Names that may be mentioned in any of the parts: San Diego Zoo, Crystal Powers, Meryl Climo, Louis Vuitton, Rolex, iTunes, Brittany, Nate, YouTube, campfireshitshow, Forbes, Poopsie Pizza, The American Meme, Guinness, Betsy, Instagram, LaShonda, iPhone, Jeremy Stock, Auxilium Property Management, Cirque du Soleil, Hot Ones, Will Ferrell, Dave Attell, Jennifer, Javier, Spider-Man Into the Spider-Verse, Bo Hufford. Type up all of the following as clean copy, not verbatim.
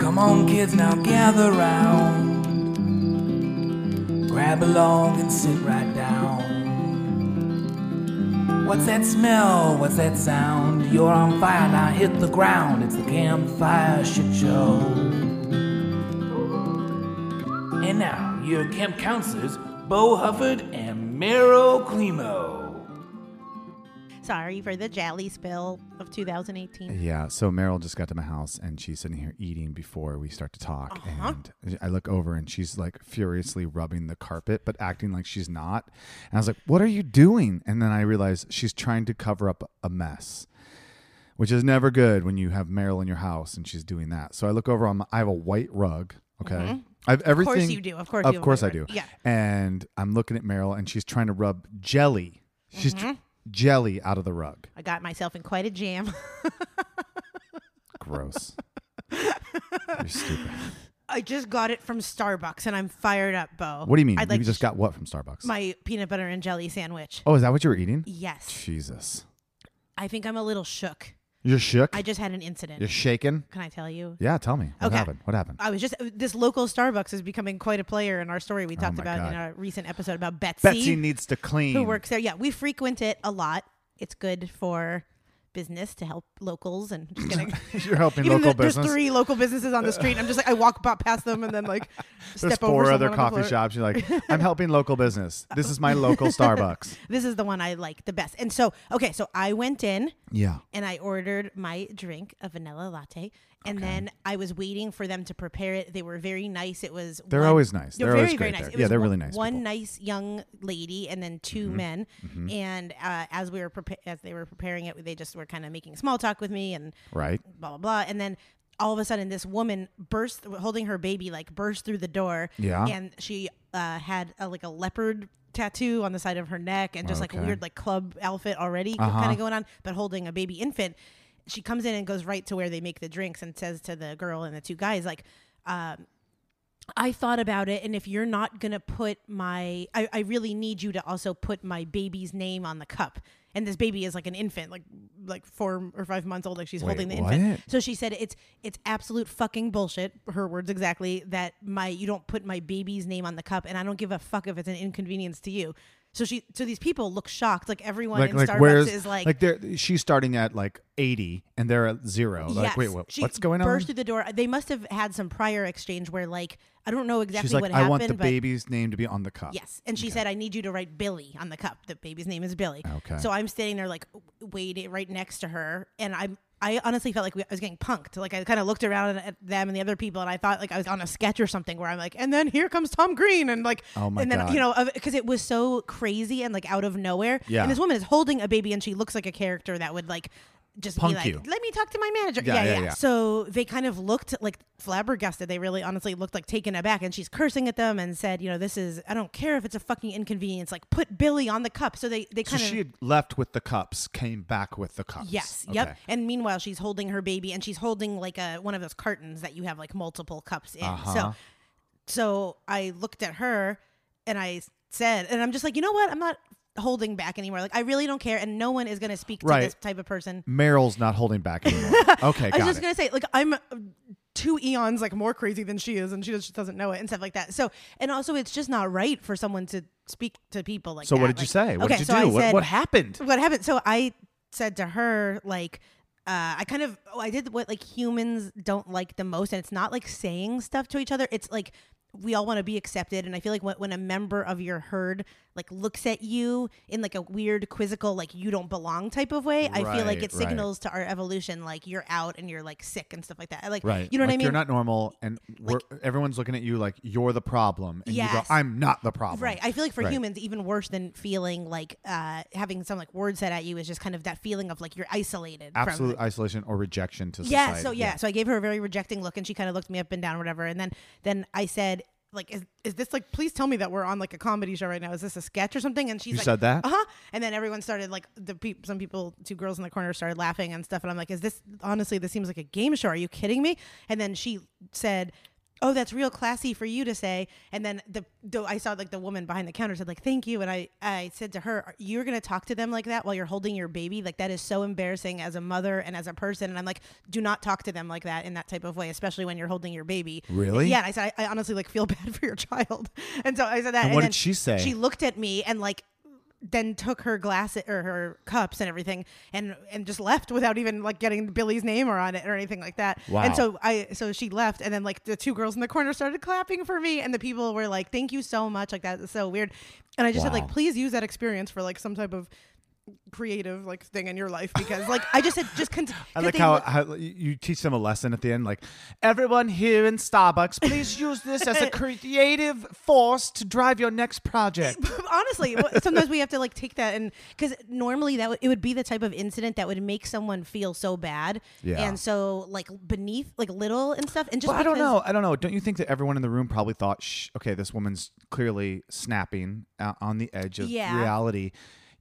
Come on, kids, now gather round. Grab along and sit right down. What's that smell? What's that sound? You're on fire, now hit the ground. It's the Campfire Shit Show. And now, your camp counselors, Bo Hufford and Meryl Climo. Sorry for the jelly spill of 2018. Yeah, so Meryl just got to my house, and she's sitting here eating before we start to talk. Uh-huh. And I look over, and she's like furiously rubbing the carpet, but acting like she's not. And I was like, what are you doing? And then I realized she's trying to cover up a mess, which is never good when you have Meryl in your house, and she's doing that. So I look over, I have a white rug, okay? Mm-hmm. I have everything. Of course you do. Of course I do. Yeah. And I'm looking at Meryl, and she's trying to rub jelly. She's jelly out of the rug. I got myself in quite a jam. Gross. You're stupid. I just got it from Starbucks and I'm fired up, Bo. What do you mean? You just got what from Starbucks? My peanut butter and jelly sandwich. Oh, is that what you were eating? Yes. Jesus. I think I'm a little shook. You're shook? I just had an incident. You're shaken? Can I tell you? Yeah, tell me. What happened? I was just, this local Starbucks is becoming quite a player in our story. We talked about in a recent episode about Betsy. Betsy needs to clean. Who works there. Yeah, we frequent it a lot. It's good for business to help locals. And just kidding. You're helping local business. There's 3 local businesses on the street. I'm just like, I walk past them and then like step over. There's 4 other coffee shops. You're like, I'm helping local business. This is my local Starbucks. This is the one I like the best. And so, okay, so I went in. Yeah. And I ordered my drink, a vanilla latte, and then I was waiting for them to prepare it. They were very nice. They're always nice. They're always very, very nice. Yeah, they're really nice. One nice young lady and then 2 men. Mm-hmm. And as they were preparing it, they just were kind of making small talk with me and blah, blah, blah. And then all of a sudden, this woman burst, holding her baby, like burst through the door. Yeah. And she had a leopard tattoo on the side of her neck and just like a weird like club outfit already kind of going on, but holding a baby infant. She comes in and goes right to where they make the drinks and says to the girl and the 2 guys, like, I thought about it. And if you're not going to put I really need you to also put my baby's name on the cup. And this baby is like an infant, like 4 or 5 months old. Like she's holding the infant. So she said, it's absolute fucking bullshit. Her words exactly, that you don't put my baby's name on the cup. And I don't give a fuck if it's an inconvenience to you. So these people look shocked. Like everyone in Starbucks is like... she's starting at 80 and they're at 0. Yes, like, wait, what's going on? She burst through the door. They must have had some prior exchange where I don't know exactly what happened. I want the baby's name to be on the cup. Yes. And she said, I need you to write Billy on the cup. The baby's name is Billy. Okay. So I'm standing there waiting right next to her. And I honestly felt I was getting punked. Like I kind of looked around at them and the other people, and I thought I was on a sketch or something where I'm like, and then here comes Tom Green, and God. You know, because it was so crazy and out of nowhere. Yeah. And this woman is holding a baby, and she looks like a character that would just punk be like, you. Let me talk to my manager. Yeah. So they kind of looked flabbergasted. They really honestly looked taken aback, and she's cursing at them and said, you know, this is, I don't care if it's a fucking inconvenience, put Billy on the cup. So they kind of. So she had left with the cups, came back with the cups. Yes. Okay. Yep. And meanwhile, she's holding her baby, and she's holding one of those cartons that you have multiple cups in. Uh-huh. So I looked at her and I said, and I'm just like, you know what? I'm not holding back anymore. Like, I really don't care, and no one is going to speak to this type of person. Meryl's not holding back anymore. Okay, got it. I was just going to say, like, I'm two eons, like, more crazy than she is, and she just doesn't know it and stuff like that. So, and also, it's just not right for someone to speak to people like that. So what did you say? What did you do? What happened? What happened? So I said to her, like, I did what, like, humans don't like the most, and it's not, like, saying stuff to each other. It's, like, we all want to be accepted, and I feel like when a member of your herd, like, looks at you in, like, a weird quizzical, like, you don't belong type of way, I feel like it signals to our evolution, like, you're out and you're, like, sick and stuff like that. Like, you know, like, what I mean? You're not normal, and, like, everyone's looking at you like you're the problem, and you go, I'm not the problem. Right. I feel like for humans, even worse than feeling like having some, like, word said at you is just kind of that feeling of, like, you're isolated. Absolute from, like, isolation or rejection to society. So I gave her a very rejecting look, and she kind of looked me up and down or whatever, and then I said, like, is this, like, please tell me that we're on, like, a comedy show right now. Is this a sketch or something? And she's you like, said that? Uh-huh. And then everyone started, like, some people, two girls in the corner, started laughing and stuff. And I'm like, honestly, this seems like a game show. Are you kidding me? And then she said, oh, that's real classy for you to say. And then I saw, like, the woman behind the counter said, like, thank you. And I said to her, you're going to talk to them like that while you're holding your baby? Like, that is so embarrassing as a mother and as a person. And I'm like, do not talk to them like that in that type of way, especially when you're holding your baby. Really? Yeah. And I said, I honestly, like, feel bad for your child. And so I said that. And what did she say? She looked at me and, like, then took her glass or her cups and everything and just left without even, like, getting Billy's name or on it or anything like that. Wow. And so she left, and then, like, the two girls in the corner started clapping for me, and the people were like, thank you so much. Like, that is so weird. And I just said, like, please use that experience for, like, some type of creative, like, thing in your life, because, like, I just said, I like how you teach them a lesson at the end, like, everyone here in Starbucks, please use this as a creative force to drive your next project. Honestly, sometimes we have to, like, take that, and because normally it would be the type of incident that would make someone feel so bad and so, like, beneath, like, little and stuff. And just well, I don't know. Don't you think that everyone in the room probably thought, okay, this woman's clearly snapping on the edge of reality.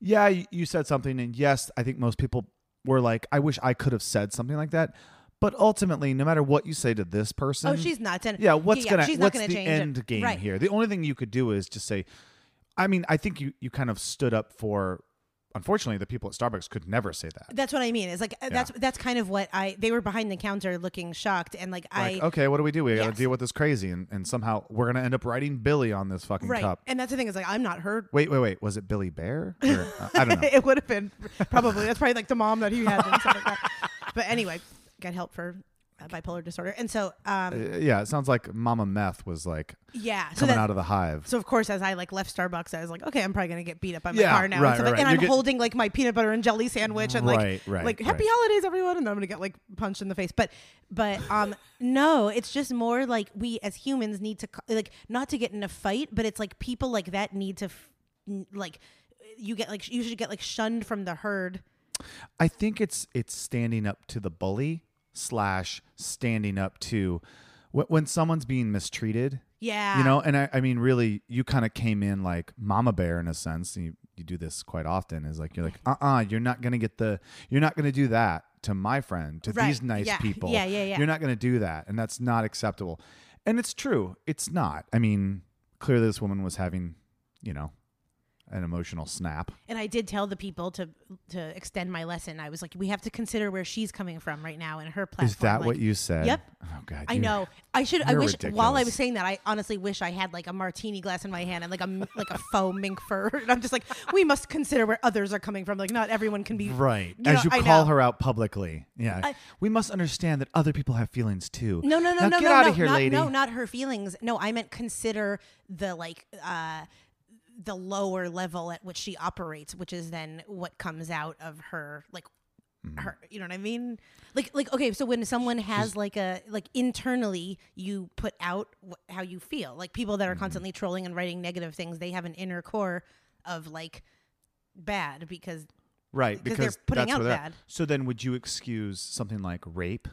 Yeah, you said something, and yes, I think most people were like, I wish I could have said something like that. But ultimately, no matter what you say to this person... Oh, she's nuts. And what's the end game here? The only thing you could do is just say... I mean, I think you kind of stood up for... Unfortunately, the people at Starbucks could never say that. That's what I mean. It's like that's kind of what they were behind the counter looking shocked, and okay, what do we do? We gotta deal with this crazy, and somehow we're gonna end up writing Billy on this fucking cup. And that's the thing, is like, I'm not her. Wait, was it Billy Bear? Or, I don't know. It would have been probably. That's probably like the mom that he had and stuff like that. But anyway, got help for bipolar disorder, and so it sounds like Mama Meth was like coming out of the hive. So of course, as I like left Starbucks, I was like, okay, I'm probably gonna get beat up by my car now, and I'm holding like my peanut butter and jelly sandwich, and happy holidays, everyone, and I'm gonna get like punched in the face. But no, it's just more like we as humans need to like not to get in a fight, but it's like people like that need to like you should get like shunned from the herd. I think it's standing up to the bully. / standing up to when someone's being mistreated. Yeah. You know, and I mean, really, you kind of came in like Mama Bear in a sense. And you do this quite often, is like, you're like, you're not going to do that to my friend, to these nice people. Yeah. You're not going to do that. And that's not acceptable. And it's true. It's not. I mean, clearly this woman was having, you know, an emotional snap. And I did tell the people to extend my lesson. I was like, we have to consider where she's coming from right now and her platform. Is that like, what you said? Yep. Oh God. I know. I wish ridiculous. While I was saying that, I honestly wish I had like a martini glass in my hand and like a like a faux mink fur. And I'm just like, we must consider where others are coming from. Like not everyone can be right. You as know, you call her out publicly. Yeah. We must understand that other people have feelings too. No. Get out of here, lady. No, not her feelings. No, I meant consider the like the lower level at which she operates, which is then what comes out of her, like her, you know what I mean? Like, okay. So when someone has like internally you put out how you feel, like people that are constantly trolling and writing negative things, they have an inner core of like bad because they're putting out bad. So then would you excuse something like rape?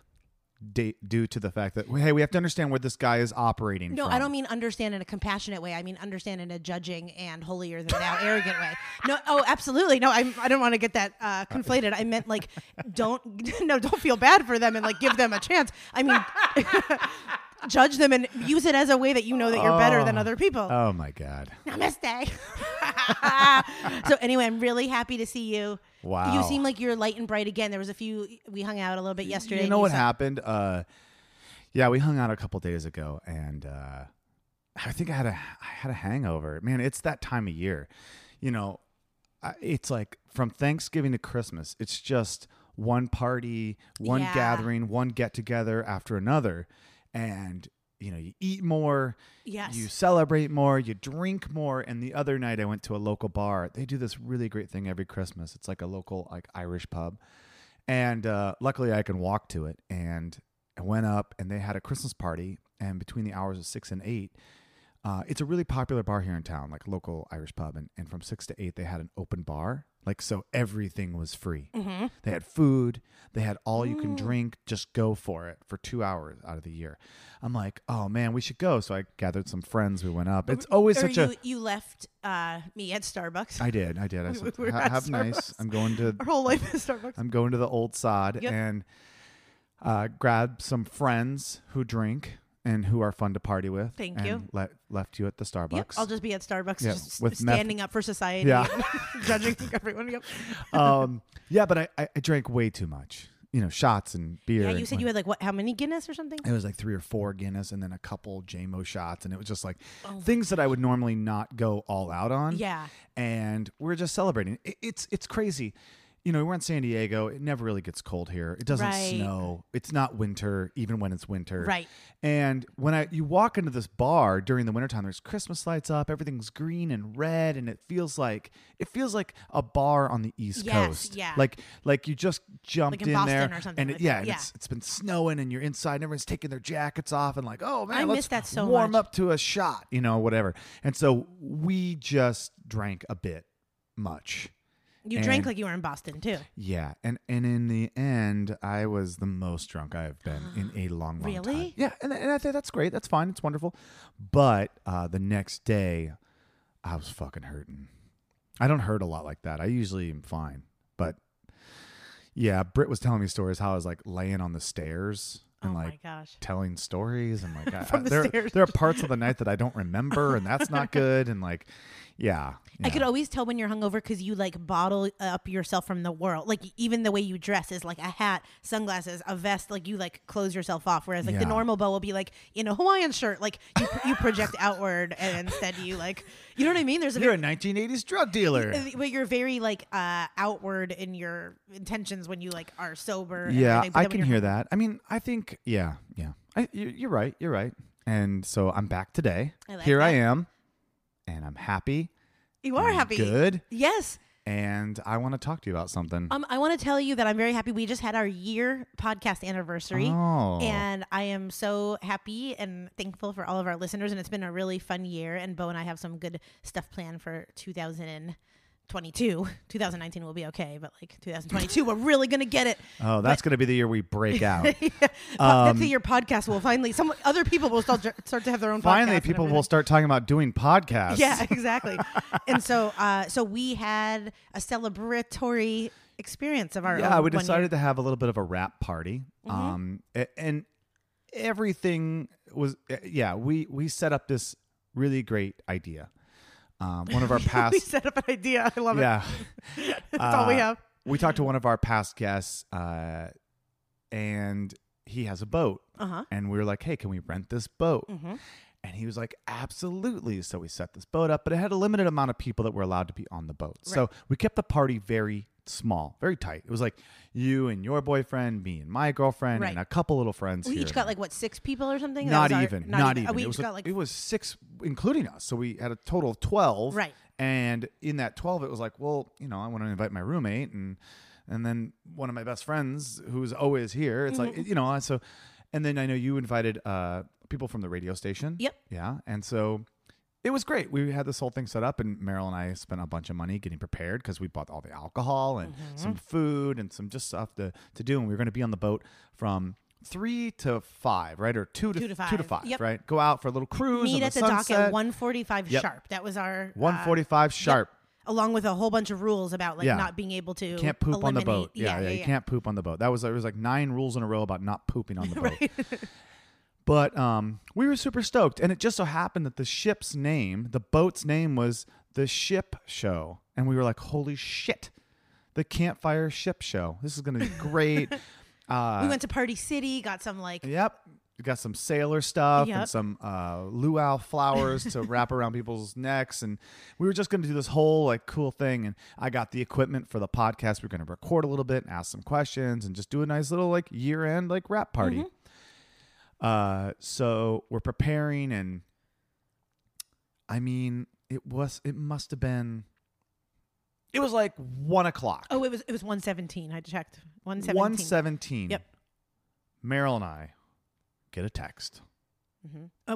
Due to the fact that, hey, we have to understand where this guy is operating from. I don't mean understand in a compassionate way. I mean understand in a judging and holier than thou arrogant way. No, oh, absolutely. No, I don't want to get that conflated. I meant like don't feel bad for them and like give them a chance. I mean judge them and use it as a way that you know that you're better than other people. Oh, my God. Namaste. So anyway, I'm really happy to see you. Wow. You seem like you're light and bright again. There was a few. We hung out a little bit yesterday. You know what happened? Yeah, we hung out a couple days ago, and I think I had a hangover. Man, it's that time of year. You know, it's like from Thanksgiving to Christmas, it's just one party, one gathering, one get-together after another. And, you know, you eat more, you celebrate more, you drink more. And the other night I went to a local bar. They do this really great thing every Christmas. It's like a local Irish pub. And luckily I can walk to it. And I went up and they had a Christmas party. And between the hours of 6 and 8, it's a really popular bar here in town, like a local Irish pub. And from 6 to 8, they had an open bar. Like, so everything was free. Mm-hmm. They had food. They had all you can drink. Just go for it for 2 hours out of the year. I'm like, oh, man, we should go. So I gathered some friends. We went up. It's always You left me at Starbucks. I did. I said, have nice. I'm going to... Our whole life is Starbucks. I'm going to the old sod and grab some friends who drink and who are fun to party with. Thank you. Left you at the Starbucks. Yep, I'll just be at Starbucks, just standing up for society, judging everyone. Yep. But I drank way too much. You know, shots and beer. Yeah, you said you had how many Guinness or something? It was like 3 or 4 Guinness, and then a couple JMO shots, and it was just like things that I would normally not go all out on. Yeah. And we're just celebrating. It's crazy. You know, we're in San Diego. It never really gets cold here. It doesn't snow. It's not winter, even when it's winter. Right. And when you walk into this bar during the wintertime, there's Christmas lights up. Everything's green and red, and it feels like a bar on the East Coast. Yeah. Like you just jumped in Boston there, or something. And it's been snowing, and you're inside, and everyone's taking their jackets off, and like, oh man, I miss that so much. Warm up to a shot, you know, whatever. And so we just drank a bit much. You drank like you were in Boston, too. Yeah. And in the end, I was the most drunk I've been in a long, long time. Really? Yeah. And I think that's great. That's fine. It's wonderful. But the next day, I was fucking hurting. I don't hurt a lot like that. I usually am fine. But yeah, Britt was telling me stories how I was like laying on the stairs and telling stories. And like, there are parts of the night that I don't remember, and that's not good. And like... Yeah, yeah. I could always tell when you're hungover because you like bottle up yourself from the world. Like even the way you dress is like a hat, sunglasses, a vest. Like you like close yourself off. Whereas like the normal Beau will be like in a Hawaiian shirt. Like you project outward, and instead you like, you know what I mean? You're a 1980s drug dealer. But you're very like outward in your intentions when you like are sober. Yeah, I can hear that. I mean, I think you're right. And so I'm back today. I am. And I'm happy. You are happy. Good. Yes. And I want to talk to you about something. I want to tell you that I'm very happy. We just had our year podcast anniversary. Oh. And I am so happy and thankful for all of our listeners. And it's been a really fun year. And Beau and I have some good stuff planned for 2022. 2019 will be okay, but like 2022, we're really gonna get it. Oh, that's gonna be the year we break out. That's the year podcasts will finally. Some other people will start to have their own. Finally, people will start talking about doing podcasts. Yeah, exactly. And so we had a celebratory experience of our own. Yeah, we decided to have a little bit of a wrap party. Mm-hmm. And everything was we set up this really great idea. One of our past... We set up an idea. I love it. Yeah. That's all we have. We talked to one of our past guests, and he has a boat. Uh-huh. And we were like, hey, can we rent this boat? Mm-hmm. And he was like, absolutely. So we set this boat up, but it had a limited amount of people that were allowed to be on the boat. Right. So we kept the party very small, very tight. It was like you and your boyfriend, me and my girlfriend, and a couple little friends. We each got 6 people or something? Not even. Oh, we each got it was 6, including us. So we had a total of 12. Right. And in that 12, it was like, well, you know, I want to invite my roommate and then one of my best friends who's always here. It's mm-hmm. like, you know, so... And then I know you invited people from the radio station. Yep. Yeah. And so it was great. We had this whole thing set up, and Meryl and I spent a bunch of money getting prepared because we bought all the alcohol and mm-hmm. some food and some just stuff to do. And we were going to be on the boat from 3 to 5, right? Or 2 to 5, yep. right? Go out for a little cruise. Meet at the dock at 1:45 sharp. That was our 1:45 sharp. Yep. Along with a whole bunch of rules about not being able to can't poop eliminate. On the boat. Yeah, you can't poop on the boat. That was 9 rules in a row about not pooping on the boat. But we were super stoked, and it just so happened that the ship's name, the boat's name, was the Ship Show, and we were like, "Holy shit, the Campfire Ship Show! This is gonna be great." We went to Party City, got some like, yep, got some sailor stuff and some luau flowers to wrap around people's necks, and we were just gonna do this whole like cool thing. And I got the equipment for the podcast. We were gonna record a little bit, ask some questions, and just do a nice little like year-end like wrap party. Mm-hmm. So we're preparing, and I mean, it was like 1 o'clock. Oh, it was 1:17. I checked. 1:17. Yep. Meryl and I get a text. Mm-hmm.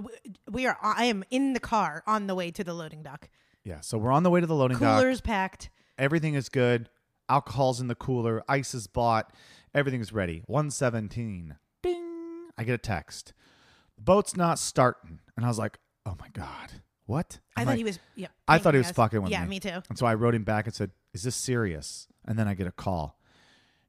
I am in the car on the way to the loading dock. Yeah. So we're on the way to the loading dock. Cooler's packed. Everything is good. Alcohol's in the cooler. Ice is bought. Everything's ready. 1:17. I get a text. The boat's not starting. And I was like, oh my God. What? I thought he was fucking with me. Yeah, me too. And so I wrote him back and said, is this serious? And then I get a call.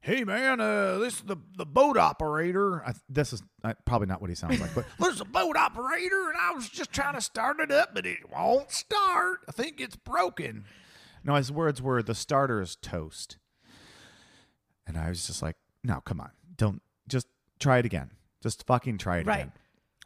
Hey man, this is the boat operator. This is probably not what he sounds like, but there's a boat operator and I was just trying to start it up, but it won't start. I think it's broken. No, his words were, the starter is toast. And I was just like, no, come on. Don't, just try it again. Just fucking try it again.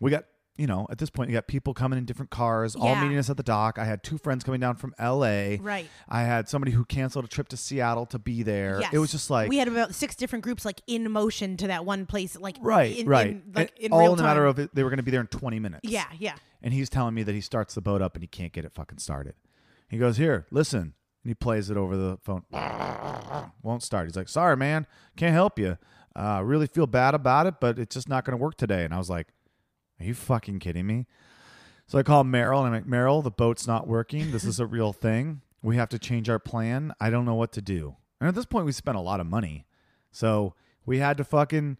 We got, at this point, you got people coming in different cars, all meeting us at the dock. I had two friends coming down from LA. Right. I had somebody who canceled a trip to Seattle to be there. Yes. It was just like, we had about 6 different groups like in motion to that one place. Like in real time. A matter of it, they were going to be there in 20 minutes. Yeah, yeah. And he's telling me that he starts the boat up and he can't get it fucking started. He goes, here, listen. And he plays it over the phone. Won't start. He's like, sorry, man. Can't help you. I really feel bad about it, but it's just not going to work today. And I was like, are you fucking kidding me? So I call Meryl, and I'm like, Meryl, the boat's not working. This is a real thing. We have to change our plan. I don't know what to do. And at this point, we spent a lot of money. So we had to fucking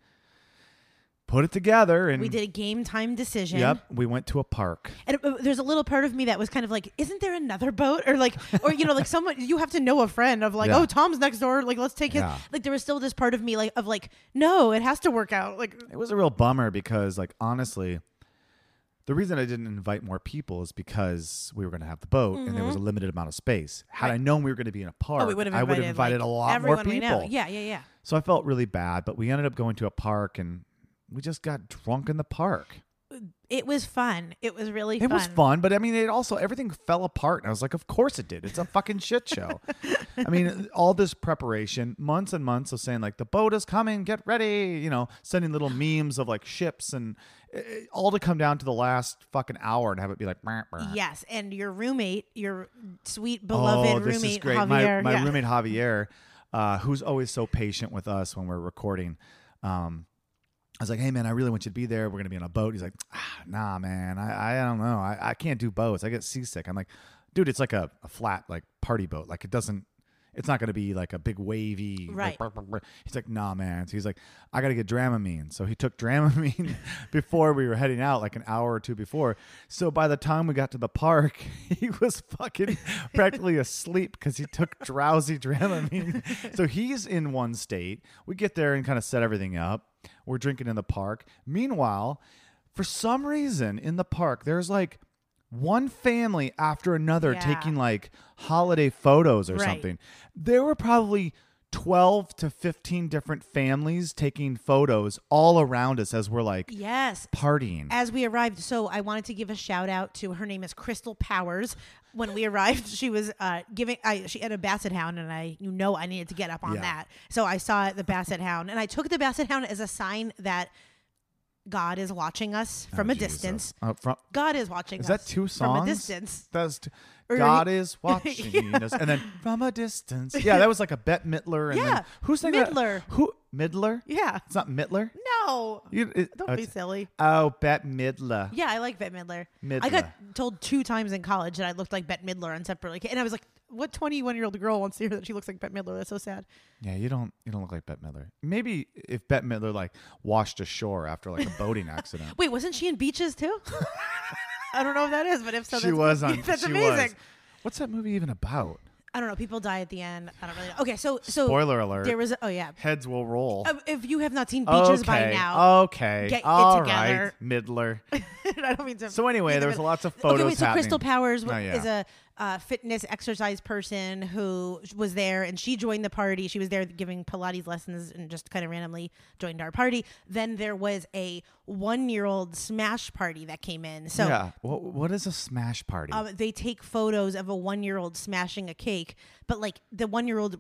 put it together. And we did a game time decision. Yep. We went to a park. And there's a little part of me that was kind of like, isn't there another boat? Or like, or, like someone, you have to know a friend of like, oh, Tom's next door. Like, let's take his. Like, there was still this part of me like, no, it has to work out. Like, it was a real bummer because like, honestly, the reason I didn't invite more people is because we were going to have the boat and there was a limited amount of space. Had I known we were going to be in a park, I would have invited like, a lot more people. Yeah, yeah, yeah. So I felt really bad, but we ended up going to a park and we just got drunk in the park. It was fun. It was really fun. It was fun, but I mean, it also, everything fell apart. And I was like, of course it did. It's a fucking shit show. I mean, all this preparation, months and months of saying like, the boat is coming, get ready, sending little memes of like ships and all to come down to the last fucking hour and have it be like, burr, burr. Yes. And your roommate, your sweet, beloved roommate, this is great. Javier. My roommate, Javier, who's always so patient with us when we're recording, I was like, hey, man, I really want you to be there. We're going to be on a boat. He's like, nah, man, I don't know. I can't do boats. I get seasick. I'm like, dude, it's like a flat like party boat. Like it's not going to be like a big wavy. Right. Like, brr, brr, brr. He's like, nah, man. So he's like, I got to get Dramamine. So he took Dramamine before we were heading out, like an hour or two before. So by the time we got to the park, he was fucking practically asleep because he took drowsy Dramamine. So he's in one state. We get there and kind of set everything up. We're drinking in the park. Meanwhile, for some reason in the park, there's like one family after another taking like holiday photos or something. There were probably 12 to 15 different families taking photos all around us as we're like partying. As we arrived, so I wanted to give a shout out to, her name is Crystal Powers. When we arrived, she was she had a Basset Hound and I needed to get up on that. So I saw the Basset Hound and I took the Basset Hound as a sign that God is watching us from a distance. God is watching us. Is that two songs? From a distance. That's God is watching us. And then from a distance. Yeah, that was like a Bette Midler. And then, who's saying Midler? Midler? Yeah. It's not Midler? No. Don't be silly. Oh, Bette Midler. Yeah, I like Bette Midler. I got told 2 times in college that I looked like Bette Midler on Separately. And I was like, what 21-year-old girl wants to hear that she looks like Bette Midler? That's so sad. Yeah, you don't look like Bette Midler. Maybe if Bette Midler like washed ashore after like a boating accident. Wait, wasn't she in Beaches too? I don't know if that is, but if so, she was on. That's amazing. What's that movie even about? I don't know. People die at the end. I don't really know. Okay, so spoiler alert. There was heads will roll. If you have not seen Beaches by now, get together. Midler. I don't mean to. So anyway, there was lots of photos. Okay, wait, so happening. Crystal Powers is a fitness exercise person who was there, and she joined the party. She was there giving Pilates lessons and just kind of randomly joined our party. Then there was a 1-year-old smash party that came in. So yeah, what is a smash party? They take photos of a 1-year-old smashing a cake, but like the 1-year-old,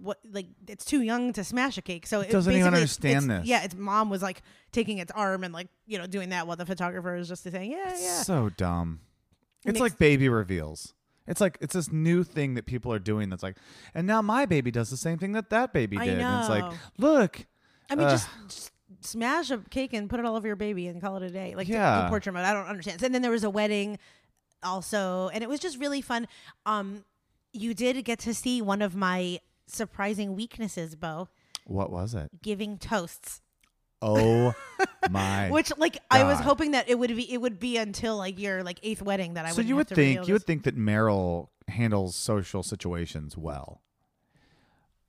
it's too young to smash a cake, so it doesn't even understand this. Yeah, its mom was like taking its arm and doing that while the photographer is just saying yeah. So dumb. It's like baby reveals. It's like it's this new thing that people are doing that's like, and now my baby does the same thing that baby did. I know. And it's like, look. I mean, just smash a cake and put it all over your baby and call it a day. Like the portrait mode. I don't understand. And then there was a wedding also, and it was just really fun. You did get to see one of my surprising weaknesses, Bo. What was it? Giving toasts. Oh my! Which God. I was hoping that it would be until your eighth wedding that I. So you would think that Meryl handles social situations well.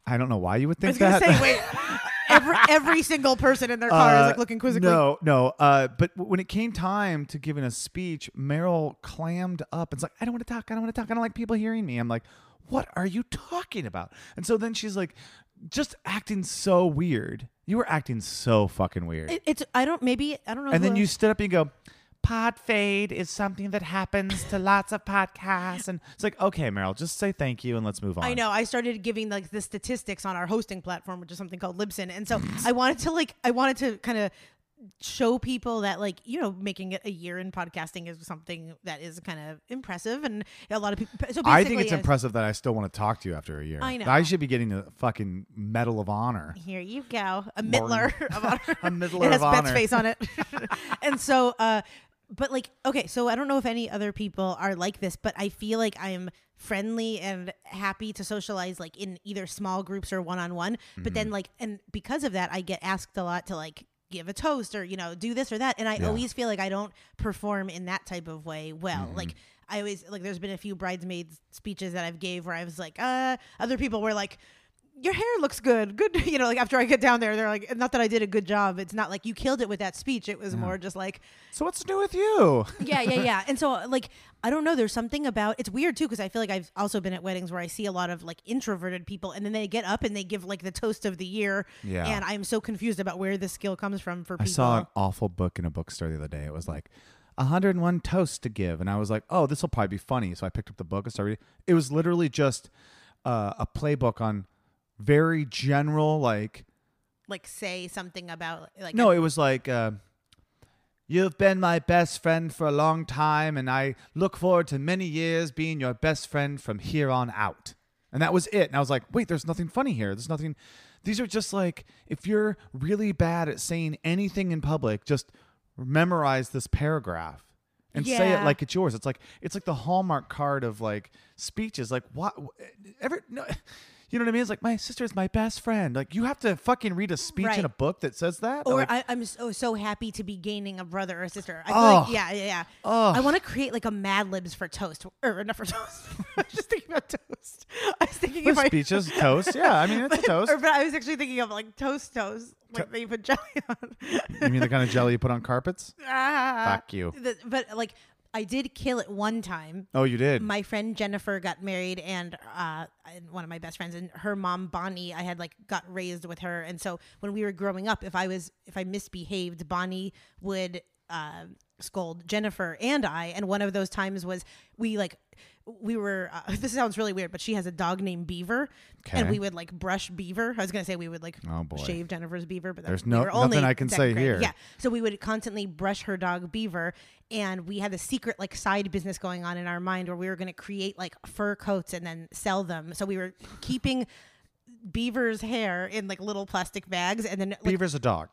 I don't know why you would think that. I was gonna say, wait, every single person in their car is looking quizzically. No. But when it came time to giving a speech, Meryl clammed up. It's like, I don't want to talk. I don't want to talk. I don't like people hearing me. I'm like, what are you talking about? And so then she's like, just acting so weird. You were acting so fucking weird. I don't know. And then you stood up and you go, pod fade is something that happens to lots of podcasts. And it's like, okay, Meryl, just say thank you and let's move on. I know. I started giving the statistics on our hosting platform, which is something called Libsyn. And so I wanted to kind of show people that making it a year in podcasting is something that is kind of impressive, and a lot of people. So basically, I think it's impressive that I still want to talk to you after a year. I know I should be getting a fucking Medal of Honor. Here you go, a Midler of Honor. A Midler of Honor. It has Bet's face on it. And so, but okay, so I don't know if any other people are like this, but I feel like I'm friendly and happy to socialize in either small groups or one-on-one. Mm-hmm. But then and because of that, I get asked a lot to give a toast or do this or that, and I always feel like I don't perform in that type of way well. Mm-hmm. I always there's been a few bridesmaids speeches that I've gave where I was other people were your hair looks good, after I get down there they're like, not that I did a good job, it's not you killed it with that speech, it was more just so what's new with you? yeah And so I don't know, there's something about, it's weird too because I feel like I've also been at weddings where I see a lot of introverted people, and then they get up and they give the toast of the year, and I'm so confused about where this skill comes from for people. I saw an awful book in a bookstore the other day. It was 101 toasts to give, and I was like, oh, this will probably be funny, so I picked up the book and started reading. It was literally just a playbook on very general, say something about no, it was you've been my best friend for a long time, and I look forward to many years being your best friend from here on out. And that was it. And I was like, wait, there's nothing funny here. There's nothing. These are just if you're really bad at saying anything in public, just memorize this paragraph and say it like it's yours. It's like the Hallmark card of speeches. You know what I mean? It's my sister is my best friend. You have to fucking read a speech in a book that says that. Or I'm so happy to be gaining a brother or a sister. I feel yeah. Oh. I want to create a Mad Libs for toast, or not for toast. I was just thinking about toast. I was thinking of speeches, toast. Yeah, I mean it's a toast. But I was actually thinking of toast. That you put jelly on. You mean the kind of jelly you put on carpets? Fuck you. But I did kill it one time. Oh, you did? My friend Jennifer got married, and one of my best friends, and her mom, Bonnie, I had got raised with her. And so when we were growing up, if I misbehaved, Bonnie would scold Jennifer and I. And one of those times was we were, this sounds really weird, but she has a dog named Beaver, and we would brush Beaver. I was going to say we would shave Jennifer's Beaver, but there's nothing I can say here. Yeah. So we would constantly brush her dog Beaver, and we had a secret side business going on in our mind where we were going to create fur coats and then sell them. So we were keeping Beaver's hair in little plastic bags, and then Beaver's a dog.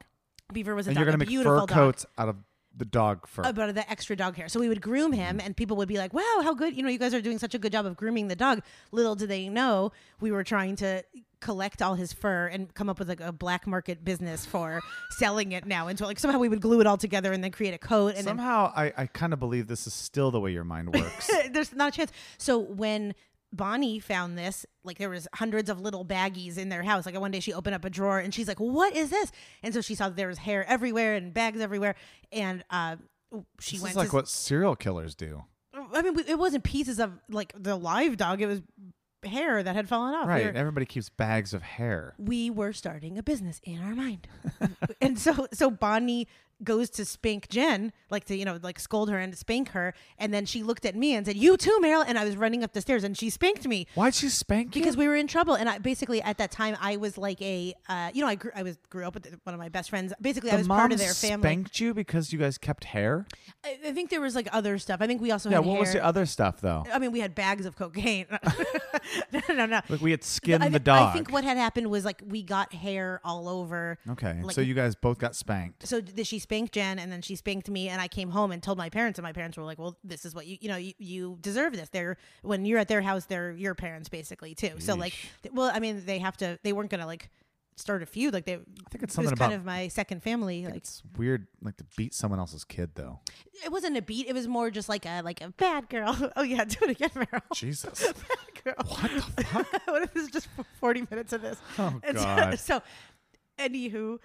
Beaver was a dog. And you're going to make fur coats out of the dog fur. About the extra dog hair. So we would groom him, and people would be like, wow, how good. You guys are doing such a good job of grooming the dog. Little do they know, we were trying to collect all his fur and come up with a black market business for selling it now. And so somehow we would glue it all together and then create a coat. And somehow I kind of believe this is still the way your mind works. There's not a chance. So when Bonnie found this, like there was hundreds of little baggies in their house. Like one day she opened up a drawer and she's like, what is this? And so she saw that there was hair everywhere and bags everywhere. And she went to... This is like what serial killers do. I mean, it wasn't pieces of like the live dog. It was hair that had fallen off. Right. Everybody keeps bags of hair. We were starting a business in our mind. And so Bonnie goes to spank Jen, like to, like scold her and spank her. And then she looked at me and said, you too, Meryl. And I was running up the stairs and she spanked me. Why'd she spank you? Because we were in trouble. And I basically at that time, I was like a, I grew up with one of my best friends. Basically, I was part of their family. Spanked you because you guys kept hair? I think there was like other stuff. I think we also had hair. Yeah, what was the other stuff though? I mean, we had bags of cocaine. No. Like we had skinned the dog. I think what had happened was like we got hair all over. Okay. Like, so you guys both got spanked. So she spanked Jen and then she spanked me, and I came home and told my parents, and my parents were like, well, this is what you deserve this. They're, when you're at their house, they're your parents basically too. Yeesh. So like, well, I mean, they weren't going to like start a feud. Like I think it's something about kind of my second family. Like it's weird, like to beat someone else's kid though. It wasn't a beat. It was more just like a bad girl. Oh yeah. Do it again, Meryl. Jesus. Bad girl. What the fuck? What if this is just 40 minutes of this? Oh and God. So anywho,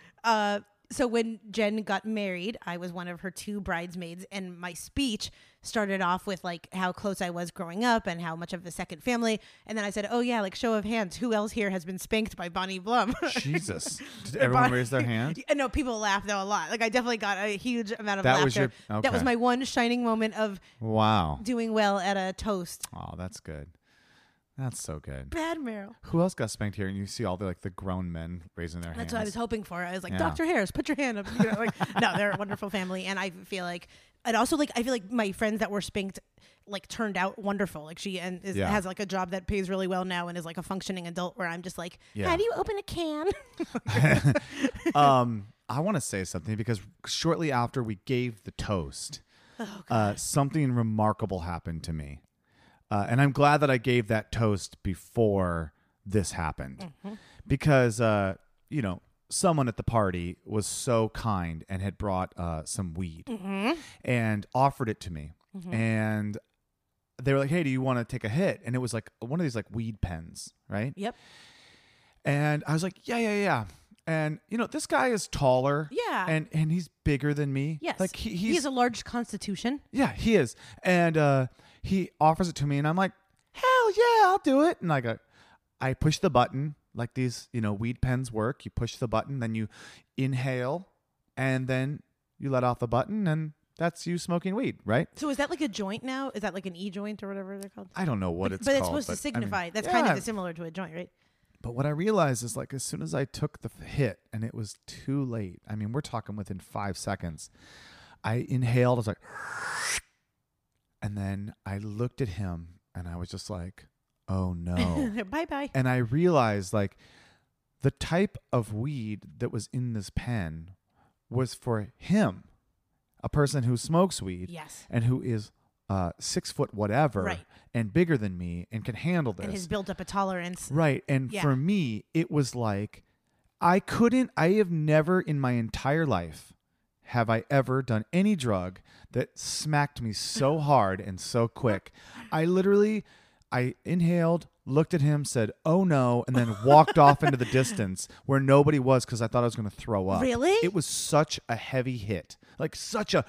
so when Jen got married, I was one of her two bridesmaids, and my speech started off with like how close I was growing up and how much of the second family. And then I said, oh yeah, like show of hands, who else here has been spanked by Bonnie Blum? Jesus. Did everyone raise their hand? No, people laughed though a lot. Like I definitely got a huge amount of laughter. Was okay. That was my one shining moment of doing well at a toast. Oh, that's good. That's so good. Bad Meryl. Who else got spanked here? And you see all the grown men raising their hands. That's what I was hoping for. I was like, yeah. Dr. Harris, put your hand up. No, they're a wonderful family. And I feel like, and also like, I feel like my friends that were spanked like turned out wonderful. Like she has like a job that pays really well now and is like a functioning adult, where I'm just like, how do you open a can? I want to say something because shortly after we gave the toast, something remarkable happened to me. And I'm glad that I gave that toast before this happened, because, someone at the party was so kind and had brought some weed and offered it to me. And they were like, hey, do you want to take a hit? And it was like one of these like weed pens, right? Yep. And I was like, yeah. And, this guy is taller. Yeah. And he's bigger than me. Yes. Like he has a large constitution. Yeah, he is. And he offers it to me, and I'm like, hell yeah, I'll do it. And I push the button, like these, weed pens work. You push the button, then you inhale, and then you let off the button, and that's you smoking weed, right? So is that like a joint now? Is that like an e-joint or whatever they're called? I don't know what it's called. But it's supposed to signify. That's kind of similar to a joint, right? But what I realized is as soon as I took the hit, and it was too late. I mean, we're talking within 5 seconds. I inhaled. I was like... And then I looked at him and I was just like, oh no. Bye. And I realized the type of weed that was in this pen was for him, a person who smokes weed and who is 6 foot whatever and bigger than me and can handle this. And has built up a tolerance. Right. And for me, it was like, I have never in my entire life have I ever done any drug that smacked me so hard and so quick. I inhaled, looked at him, said, oh no, and then walked off into the distance where nobody was because I thought I was going to throw up. Really? It was such a heavy hit. Like such a...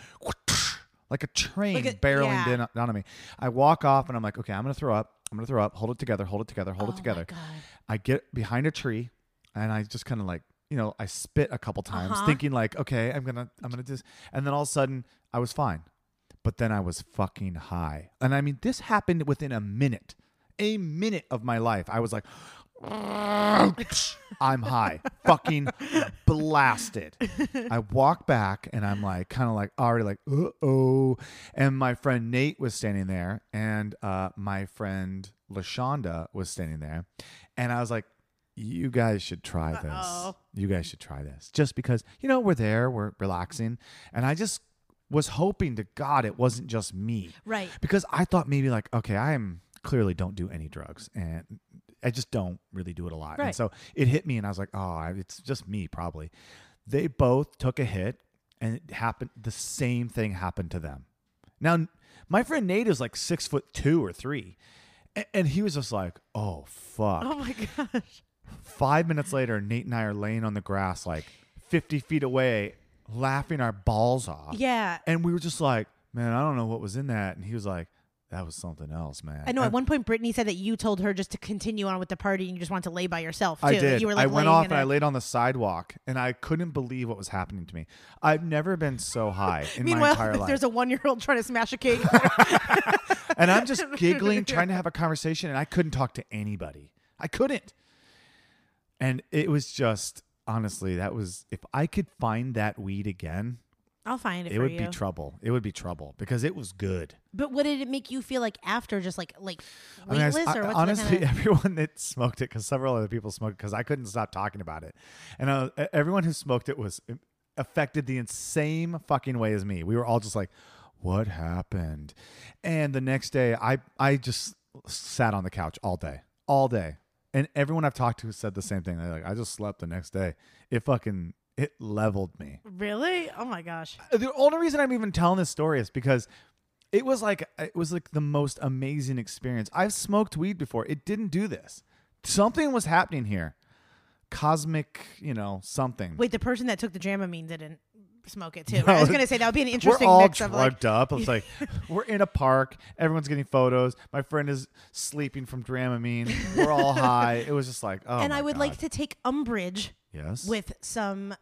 Like a train barreling down on me. I walk off and I'm like, okay, I'm going to throw up. I'm going to throw up. Hold it together. My God. I get behind a tree and I just kind of I spit a couple times thinking okay, I'm going to do this. And then all of a sudden I was fine. But then I was fucking high. And I mean, this happened within a minute of my life. I was like, I'm high, fucking blasted. I walk back and I'm already uh-oh. And my friend Nate was standing there and my friend LaShonda was standing there. And I was like, you guys should try this. Uh-oh. You guys should try this. Just because, we're there, we're relaxing. And I just was hoping to God it wasn't just me. Right. Because I thought maybe okay, I clearly don't do any drugs. And I just don't really do it a lot. Right. And so it hit me and I was like, oh, it's just me probably. They both took a hit and it happened. The same thing happened to them. Now, my friend Nate is 6 foot 2 or 3. And he was just like, oh, fuck. Oh, my gosh. 5 minutes later, Nate and I are laying on the grass like 50 feet away, laughing our balls off. Yeah. And we were just like, man, I don't know what was in that. And he was like, that was something else, man. I know. At one point, Brittany said that you told her just to continue on with the party and you just wanted to lay by yourself, too. I did. You were, like, I went off and I laid on the sidewalk, and I couldn't believe what was happening to me. I've never been so high in my entire life. There's a one-year-old trying to smash a cake. And I'm just giggling, trying to have a conversation, and I couldn't talk to anybody. I couldn't. And it was just, honestly, that was, if I could find that weed again... I'll find it. It would be trouble. It would be trouble because it was good. But what did it make you feel like after? Just like weightless, or what's honestly, everyone that smoked it, because several other people smoked it, because I couldn't stop talking about it, and everyone who smoked it was affected the same fucking way as me. We were all just like, "What happened?" And the next day, I just sat on the couch all day, and everyone I've talked to said the same thing. They're like, "I just slept the next day. It leveled me." Really? Oh my gosh. The only reason I'm even telling this story is because it was like the most amazing experience. I've smoked weed before. It didn't do this. Something was happening here. Cosmic, something. Wait, the person that took the Dramamine didn't smoke it too. No, I was going to say that would be an interesting mix of like... We're all drugged up. It's like, we're in a park. Everyone's getting photos. My friend is sleeping from Dramamine. We're all high. It was just like, oh, and I would like to take umbrage. Yes. With some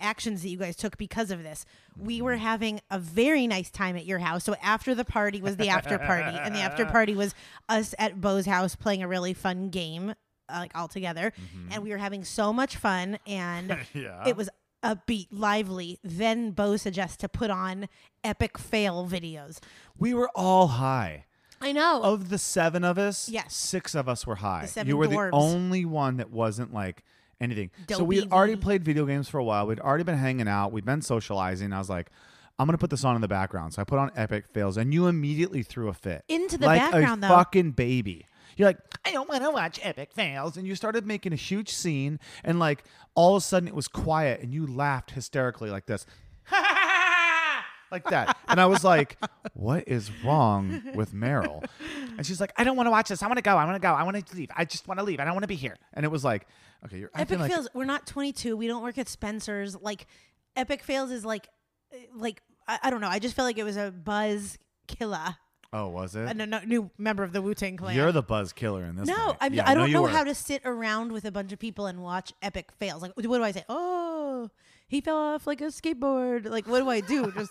actions that you guys took because of this. We were having a very nice time at your house. So after the party was the after party, and the after party was us at Beau's house playing a really fun game, all together. Mm-hmm. And we were having so much fun, and it was upbeat, lively. Then Beau suggests to put on epic fail videos. We were all high. I know. Of the seven of us, six of us were high. You were the only one that wasn't like anything. So we had already played video games for a while. We'd already been hanging out. We'd been socializing. I was like, I'm going to put this on in the background. So I put on epic fails, and you immediately threw a fit. Into the background, though. Like a fucking baby. You're like, I don't want to watch epic fails. And you started making a huge scene, and like all of a sudden it was quiet, and you laughed hysterically like this. Like that. And I was like, what is wrong with Meryl? And she's like, I don't want to watch this. I want to go. I want to leave. I just want to leave. I don't want to be here. And it was like, okay, you're epic fails. We're not 22. We don't work at Spencer's. Like, epic fails is like I don't know. I just felt like it was a buzz killer. Oh, was it? A new member of the Wu-Tang Clan. You're the buzz killer in this. No, I don't know how to sit around with a bunch of people and watch epic fails. Like, what do I say? Oh, he fell off like a skateboard. Like, what do I do? Just,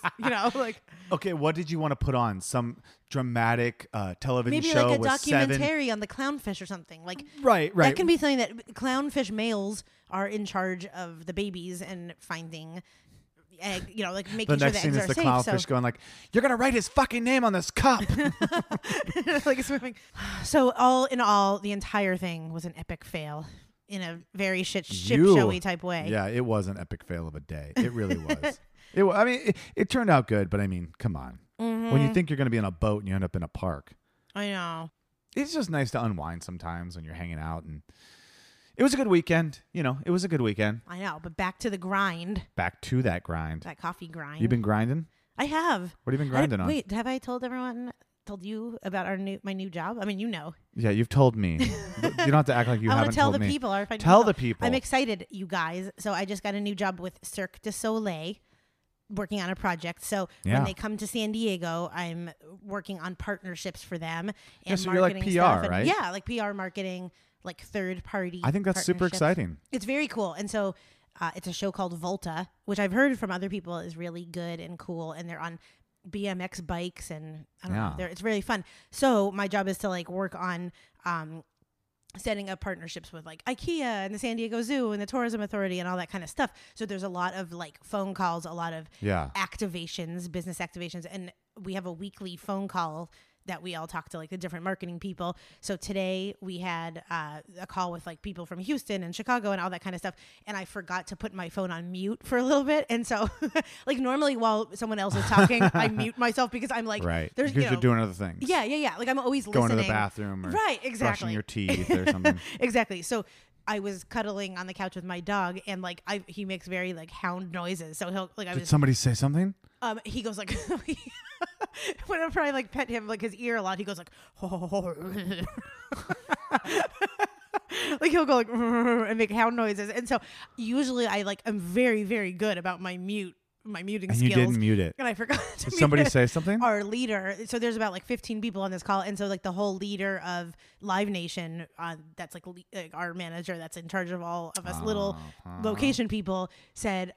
like. Okay, what did you want to put on? Some dramatic television show? Maybe like a documentary on the clownfish or something. Like, right. That can be something that clownfish males are in charge of the babies and finding egg, making sure the eggs are safe. The next thing is the clownfish going like, you're going to write his fucking name on this cup. Like swimming. So all in all, the entire thing was an epic fail. In a very shit showy type way. Yeah, it was an epic fail of a day. It really was. It turned out good, but I mean, come on. Mm-hmm. When you think you're going to be on a boat and you end up in a park. I know. It's just nice to unwind sometimes when you're hanging out. And it was a good weekend. It was a good weekend. I know, but back to the grind. Back to that grind. That coffee grind. You've been grinding? I have. What have you been grinding on? Wait, have I told you about my new job? I mean, Yeah, you've told me. You don't have to act like you haven't told me. Tell the people. I'm excited, you guys. So I just got a new job with Cirque du Soleil, working on a project. So when they come to San Diego, I'm working on partnerships for them. And so marketing you're like PR, stuff. Right? Yeah, like PR marketing, like third party. I think that's super exciting. It's very cool. And so it's a show called Volta, which I've heard from other people is really good and cool. And they're on BMX bikes and I don't know. It's really fun. So my job is to work on setting up partnerships with IKEA and the San Diego Zoo and the Tourism Authority and all that kind of stuff. So there's a lot of phone calls, a lot of activations, business activations. And we have a weekly phone call that we all talk to the different marketing people. So today we had a call with people from Houston and Chicago and all that kind of stuff. And I forgot to put my phone on mute for a little bit. And so normally while someone else is talking, I mute myself because I'm there's you're doing other things. Yeah. Like I'm always going to the bathroom or brushing your teeth or something. Exactly. So I was cuddling on the couch with my dog and he makes very hound noises. So he'll, I was, did somebody say something? He goes Whenever I like pet him, like his ear a lot, he goes like, oh. Like he'll go like and make hound noises. And so usually I like I'm very, very good about my muting and skills. And you didn't mute it. And I forgot to Did mute somebody it. Say something? Our leader. So there's about like 15 people on this call. And so like the whole leader of Live Nation, that's like our manager that's in charge of all of us little location people said,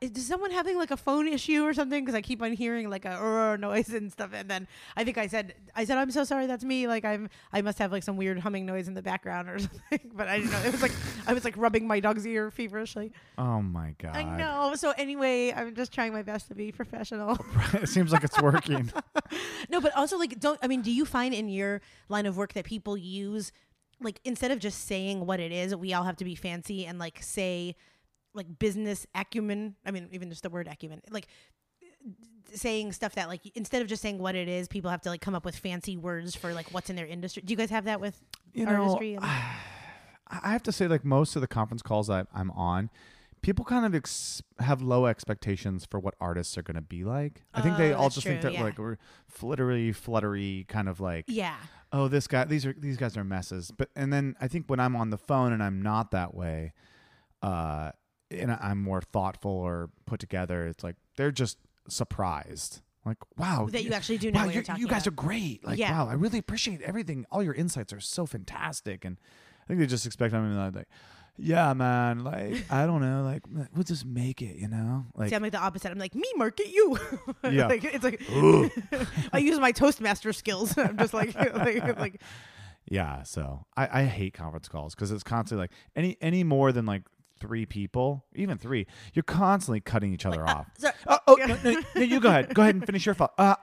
is someone having like a phone issue or something? Because I keep on hearing like a noise and stuff. And then I think I said, I'm so sorry. That's me. Like I must have like some weird humming noise in the background or something. But I didn't know. It was like, I was like rubbing my dog's ear feverishly. Oh my God. I know. So anyway, I'm just trying my best to be professional. It seems like it's working. No, but also like do you find in your line of work that people use like instead of just saying what it is, we all have to be fancy and like say like business acumen. I mean, even just the word acumen, like saying stuff that like instead of just saying what it is, people have to like come up with fancy words for like what's in their industry. Do you guys have that with our industry? I have to say like most of the conference calls I'm on, people kind of have low expectations for what artists are going to be like. I think they all just think that like we're fluttery kind of like, yeah, oh, this guy, these guys are messes. But, and then I think when I'm on the phone and I'm not that way, and I'm more thoughtful or put together, it's like, they're just surprised. Like, wow. That you actually do know what you're talking about. You guys are great. Like, wow, I really appreciate everything. All your insights are so fantastic. And I think they just expect them to be like, yeah, man, like, I don't know, like, we'll just make it, you know? Like, see, I'm like the opposite. I'm like, me market you. Yeah. Like, it's like, I use my Toastmaster skills. I'm just like, like. Yeah, so I hate conference calls because it's constantly like, any more than like 3 people, even 3, you're constantly cutting each other off. Sorry. No, you go ahead. Go ahead and finish your thought.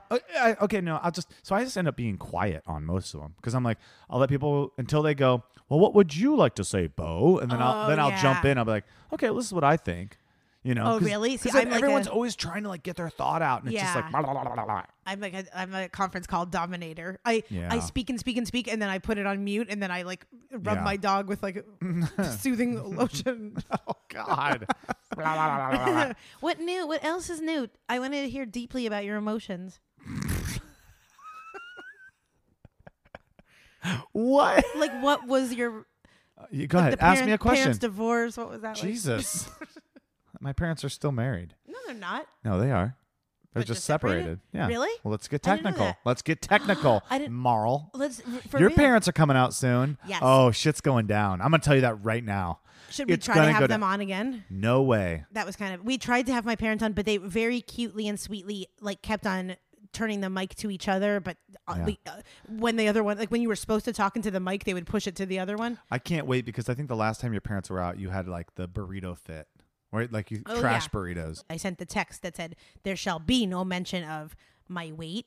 Okay, no, I just end up being quiet on most of them because I'm like, I'll let people until they go, well, what would you like to say, Bo? And then I'll jump in. I'll be like, okay, well, this is what I think. You know? Oh, really? See, I'm everyone's like always trying to like get their thought out, and it's just like blah, blah, blah, blah, blah. I'm a conference call dominator. I speak and speak and speak, and then I put it on mute, and then I like rub my dog with like soothing lotion. Oh God! Blah, blah, blah, blah, blah. What new? What else is new? I wanted to hear deeply about your emotions. What? Like, what was your? You go ahead. Ask me a question. Parents' divorce. What was that like? Jesus. My parents are still married. No, they're not. No, they are. They're just separated. Yeah. Really? Well, let's get technical. Marl. Your parents are coming out soon. Yes. Oh, shit's going down. I'm going to tell you that right now. Should we try to have them on again? No way. That was we tried to have my parents on, but they very cutely and sweetly like kept on turning the mic to each other, but when the other one, like when you were supposed to talk into the mic, they would push it to the other one. I can't wait because I think the last time your parents were out, you had like the burrito fit. Right, like you trash burritos. I sent the text that said, there shall be no mention of my weight,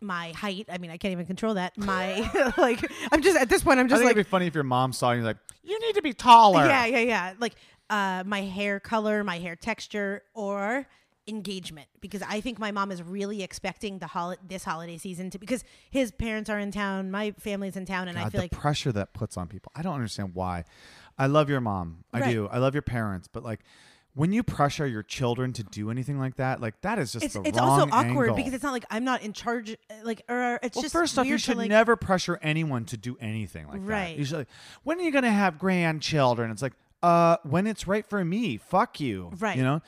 my height. I mean, I can't even control that. My, like, I'm just, at this point, I'm just like. I think it'd be funny if your mom saw you and you're like, you need to be taller. Yeah. Like, my hair color, my hair texture, or engagement. Because I think my mom is really expecting this holiday season because his parents are in town, my family's in town, and God, I feel like. The pressure that puts on people. I don't understand why. I love your mom. I do. I love your parents. But like. When you pressure your children to do anything like that is just it's wrong angle. It's also awkward because it's not like I'm not in charge. Like, or it's just first off, you should like never pressure anyone to do anything like that. You should like, when are you gonna have grandchildren? It's like, when it's right for me. Fuck you. Right. You know,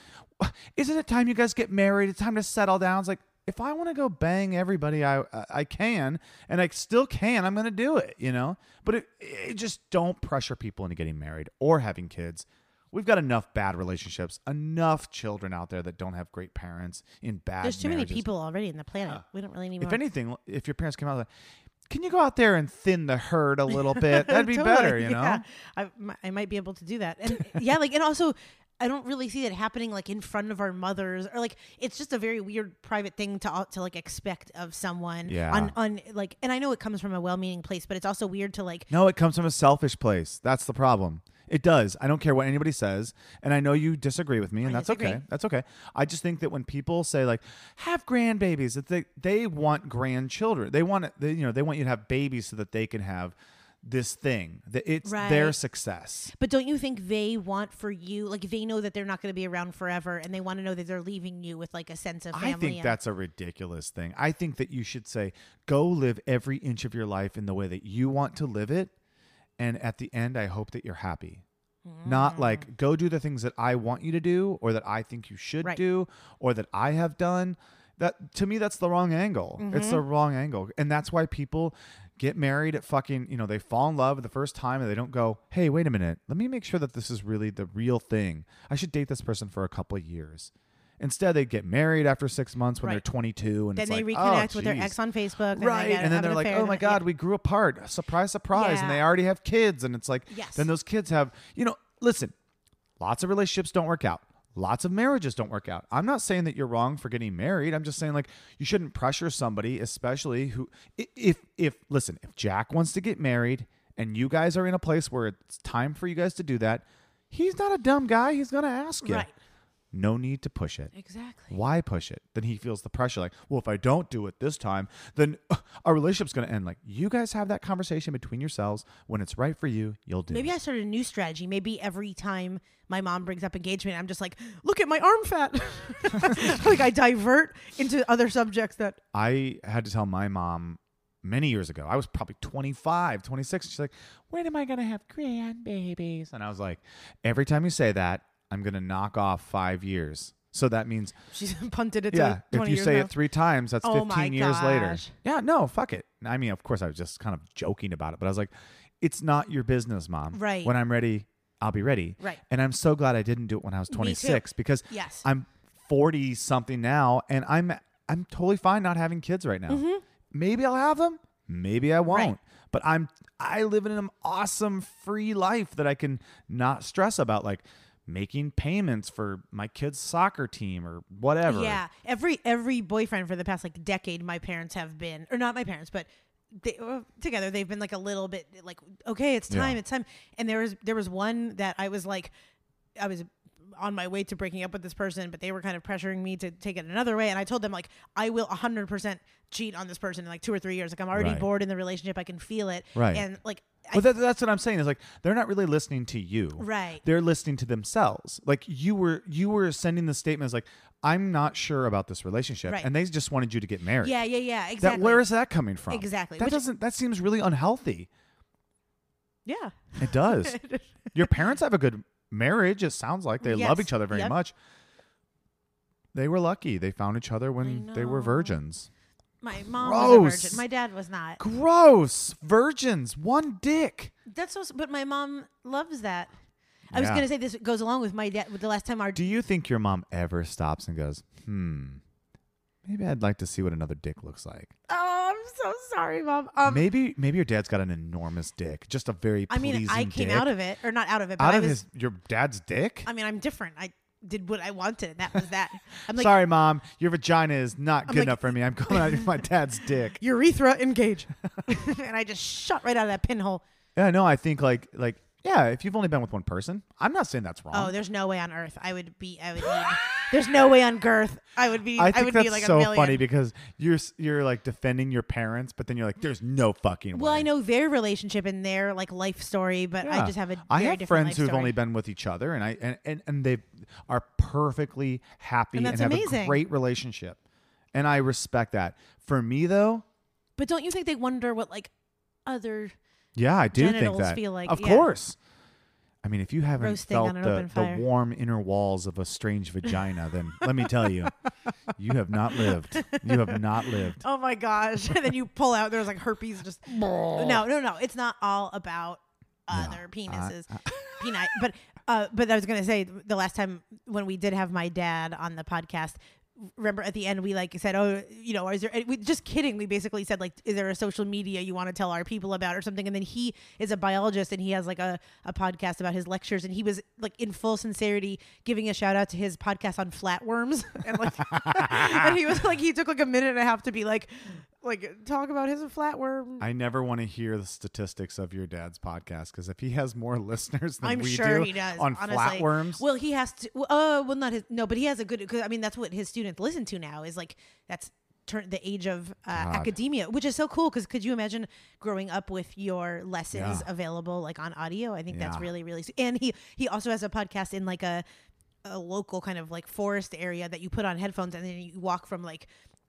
isn't it time you guys get married? It's time to settle down. It's like if I want to go bang everybody, I can, and I still can. I'm gonna do it. You know, but it just don't pressure people into getting married or having kids. We've got enough bad relationships, enough children out there that don't have great parents in bad marriages. There's too many people already on the planet. We don't really need more. If anything, if your parents came out, like, can you go out there and thin the herd a little bit? That'd be better, you know? I might be able to do that. And and also I don't really see that happening like in front of our mothers or like it's just a very weird private thing to like expect of someone on like, and I know it comes from a well-meaning place, but it's also weird to like. No, it comes from a selfish place. That's the problem. It does. I don't care what anybody says. And I know you disagree with me, and okay. That's okay. I just think that when people say like, have grandbabies, that they want grandchildren. They want you to have babies so that they can have this thing. It's right. their success. But don't you think they want for you, like they know that they're not going to be around forever and they want to know that they're leaving you with like a sense of family? I think that's a ridiculous thing. I think that you should say, go live every inch of your life in the way that you want to live it. And at the end, I hope that you're happy. Not like, go do the things that I want you to do or that I think you should right. do or that I have done. That to me, that's the wrong angle. Mm-hmm. It's the wrong angle. And that's why people get married at fucking, you know, they fall in love the first time and they don't go, hey, wait a minute. Let me make sure that this is really the real thing. I should date this person for a couple of years. Instead, they get married after 6 months when right. they're 22. And then they like, reconnect with their ex on Facebook. Then right. And then they're like, oh, my God, we grew apart. Surprise, surprise. Yeah. And they already have kids. And it's like, yes. then those kids have, you know, listen, lots of relationships don't work out. Lots of marriages don't work out. I'm not saying that you're wrong for getting married. I'm just saying, like, you shouldn't pressure somebody, especially who, if Jack wants to get married and you guys are in a place where it's time for you guys to do that, he's not a dumb guy. He's going to ask you. Right. No need to push it. Exactly. Why push it? Then he feels the pressure like, well, if I don't do it this time, then our relationship's going to end. Like, you guys have that conversation between yourselves. When it's right for you, you'll do it. Maybe I started a new strategy. Maybe every time my mom brings up engagement, I'm just like, look at my arm fat. Like, I divert into other subjects that... I had to tell my mom many years ago. I was probably 25, 26. She's like, when am I going to have grandbabies? And I was like, every time you say that, I'm going to knock off 5 years. So that means... She's punted it to 20 years. Yeah, if you say it 3 times, that's 15 years later. Yeah, no, fuck it. I mean, of course, I was just kind of joking about it. But I was like, it's not your business, Mom. Right. When I'm ready, I'll be ready. Right. And I'm so glad I didn't do it when I was 26 because yes. I'm 40-something now and I'm totally fine not having kids right now. Mm-hmm. Maybe I'll have them. Maybe I won't. Right. But I live in an awesome free life that I can not stress about, like... making payments for my kids' soccer team or whatever. Yeah. Every boyfriend for the past like decade, my parents have been, or not my parents, but they, together they've been like a little bit like, okay, it's time, it's time. And there was one that I was like, I was on my way to breaking up with this person, but they were kind of pressuring me to take it another way. And I told them like, I will 100% cheat on this person in like 2 or 3 years. Like I'm already bored in the relationship. I can feel it. Right. And like, but that's what I'm saying is like, they're not really listening to you. Right. They're listening to themselves. Like you were sending the statements like, I'm not sure about this relationship. Right. And they just wanted you to get married. Yeah. Yeah. Yeah. Exactly. Where is that coming from? Exactly. That seems really unhealthy. Yeah, it does. Your parents have a good marriage. It sounds like they love each other very much. They were lucky. They found each other when they were virgins. My mom was a virgin. My dad was not. Gross. Virgins. One dick. That's so... But my mom loves that. I was going to say this goes along with my dad. With the last time our... Do you think your mom ever stops and goes, maybe I'd like to see what another dick looks like? Oh, I'm so sorry, Mom. Maybe your dad's got an enormous dick. Just a very pleasing dick. I mean, I came out of it. Or not out of it, but your dad's dick? I mean, I'm different. I did what I wanted, and that was that. I'm like, sorry, Mom, your vagina is not good enough for me. I'm going out of my dad's dick. Urethra, engage. And I just shot right out of that pinhole. Yeah, no, I think like yeah, if you've only been with one person, I'm not saying that's wrong. Oh, there's no way on earth I would be there's no way on girth I would be like a million. I think that's so funny because you're like defending your parents, but then you're like, there's no fucking way. Well, I know their relationship and their like life story, but I just have a very different life story. I have friends who've only been with each other, and I and they are perfectly happy and have a great relationship, and I respect that. For me, though, but don't you think they wonder what like other? Yeah, I do think that. Feel like, of course. I mean, if you haven't roasting felt the warm inner walls of a strange vagina, then let me tell you, you have not lived. You have not lived. Oh, my gosh. And then you pull out, there's like herpes just. No. It's not all about other penises. But I was going to say the last time when we did have my dad on the podcast, remember at the end we like said, oh, you know, is there, we just kidding, we basically said like, is there a social media you want to tell our people about or something? And then he is a biologist and he has like a podcast about his lectures, and he was like in full sincerity giving a shout out to his podcast on flatworms and like and he was like, he took like a minute and a half to be like talk about his flatworm. I never want to hear the statistics of your dad's podcast, because if he has more listeners than he does, on flatworms. Well, he has to. Well, not his. No, but he has a good. Because I mean, that's what his students listen to now. Is like that's the age of academia, which is so cool, because could you imagine growing up with your lessons available like on audio? I think that's really, really. And he also has a podcast in like a local kind of like forest area that you put on headphones and then you walk from like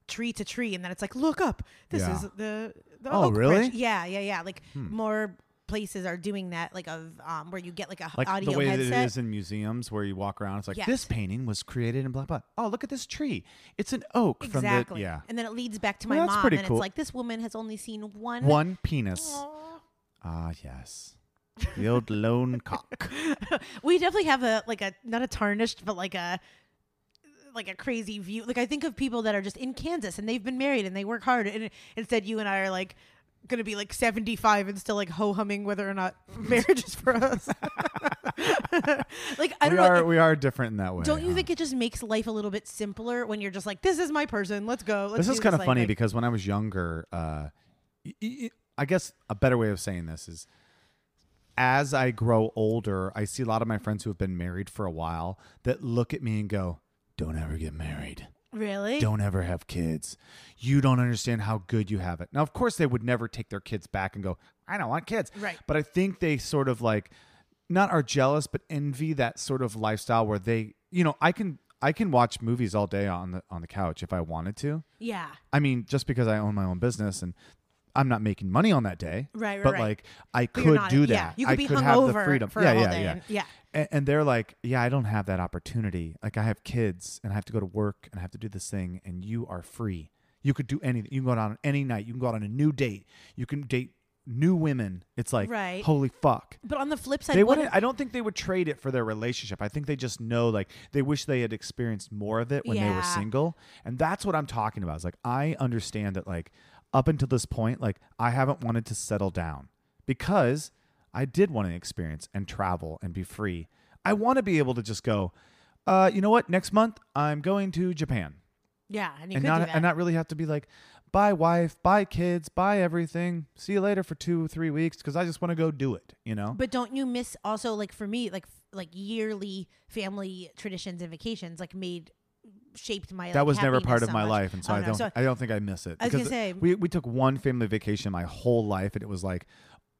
tree to tree, and then it's like, look up, this is the oak branch. Like more places are doing that, like of where you get like a like audio headset. The way that it is in museums where you walk around, it's like this painting was created in blah blah. Oh, look at this tree, it's an oak. Exactly. From the and then it leads back to my mom, and cool. It's like, this woman has only seen one penis. Yes. The old lone cock. We definitely have a not a tarnished, but like a crazy view. Like I think of people that are just in Kansas and they've been married and they work hard, and instead you and I are like going to be like 75 and still like ho-humming whether or not marriage is for us. Like I don't know. We are different in that way. Don't you think it just makes life a little bit simpler when you're just like, this is my person, let's go. This is kind of funny because when I was younger, I guess a better way of saying this is, as I grow older, I see a lot of my friends who have been married for a while that look at me and go, don't ever get married. Really? Don't ever have kids. You don't understand how good you have it. Now, of course, they would never take their kids back and go, I don't want kids. Right. But I think they sort of like, not are jealous, but envy that sort of lifestyle where they, you know, I can watch movies all day on the couch if I wanted to. Yeah. I mean, just because I own my own business and I'm not making money on that day. Right. But like, I could do that. Yeah. You could be hungover the freedom. Yeah. And they're like, yeah, I don't have that opportunity. Like, I have kids and I have to go to work and I have to do this thing, and you are free. You could do anything. You can go out on any night. You can go out on a new date. You can date new women. It's like, holy fuck. But on the flip side, I don't think they would trade it for their relationship. I think they just know, like, they wish they had experienced more of it when they were single. And that's what I'm talking about. It's like, I understand that, like, up until this point, like, I haven't wanted to settle down because I did want to experience and travel and be free. I want to be able to just go, you know what? Next month, I'm going to Japan. Yeah, and you could do that. And not really have to be like, bye wife, bye kids, bye everything. See you later for 2-3 weeks because I just want to go do it, you know? But don't you miss also, like, for me, like yearly family traditions and vacations, like, shaped my life. That was never part of my life, and so I don't think I miss it. I was gonna say, we took one family vacation my whole life, and it was like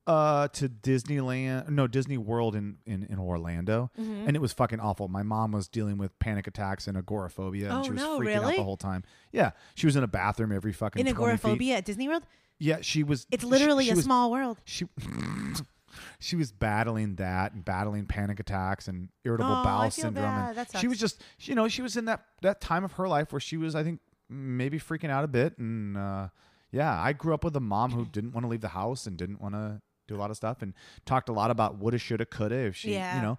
to Disney World in Orlando, and it was fucking awful. My mom was dealing with panic attacks and agoraphobia, and she was freaking out the whole time. Yeah, she was in a bathroom every fucking in agoraphobia feet. At Disney World. Yeah, she was. It's literally a small world. She was battling that and battling panic attacks and irritable bowel syndrome. And she was just, you know, she was in that time of her life where she was, I think, maybe freaking out a bit. And I grew up with a mom who didn't want to leave the house and didn't want to do a lot of stuff, and talked a lot about woulda, shoulda, coulda. If she, I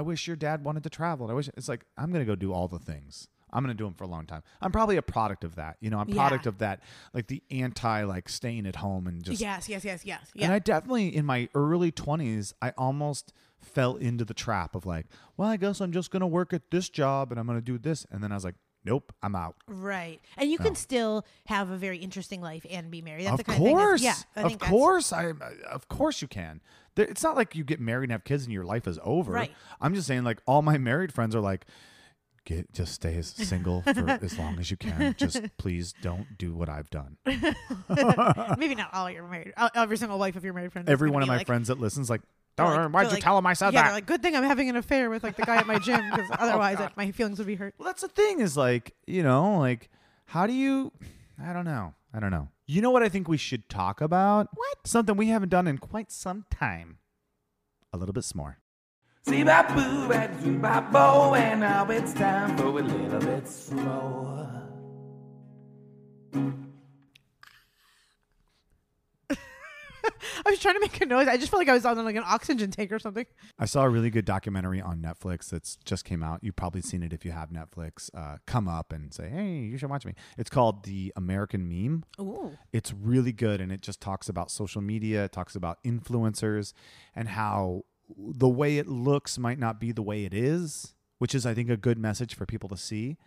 wish your dad wanted to travel. And it's like, I'm going to go do all the things. I'm going to do them for a long time. I'm probably a product of that. You know, I'm a product of that, like the anti, like staying at home and just. Yes. Yeah. And I definitely, in my early 20s, I almost fell into the trap of like, well, I guess I'm just going to work at this job and I'm going to do this. And then I was like, nope, I'm out. Right. And you can still have a very interesting life and be married. That's the kind of course. Thing. Yeah. Of course you can. It's not like you get married and have kids and your life is over. Right. I'm just saying, like, all my married friends are like, just stay as single for as long as you can. Just please don't do what I've done. Maybe not all your married, every single wife of your married friend. Every one of my friends that listens, like, why'd you tell him I said that? Yeah, like, good thing I'm having an affair with like the guy at my gym, because otherwise my feelings would be hurt. Well, that's the thing is, like, you know, like, how do you? I don't know. You know what I think we should talk about? What? Something we haven't done in quite some time. A little bit s'more. See my boo and do my bow, and now it's time for a little bit slow. I was trying to make a noise. I just felt like I was on like an oxygen tank or something. I saw a really good documentary on Netflix that's just came out. You've probably seen it if you have Netflix. Come up and say, hey, you should watch me. It's called The American Meme. Ooh. It's really good, and it just talks about social media. It talks about influencers and how the way it looks might not be the way it is, which is, I think, a good message for people to see.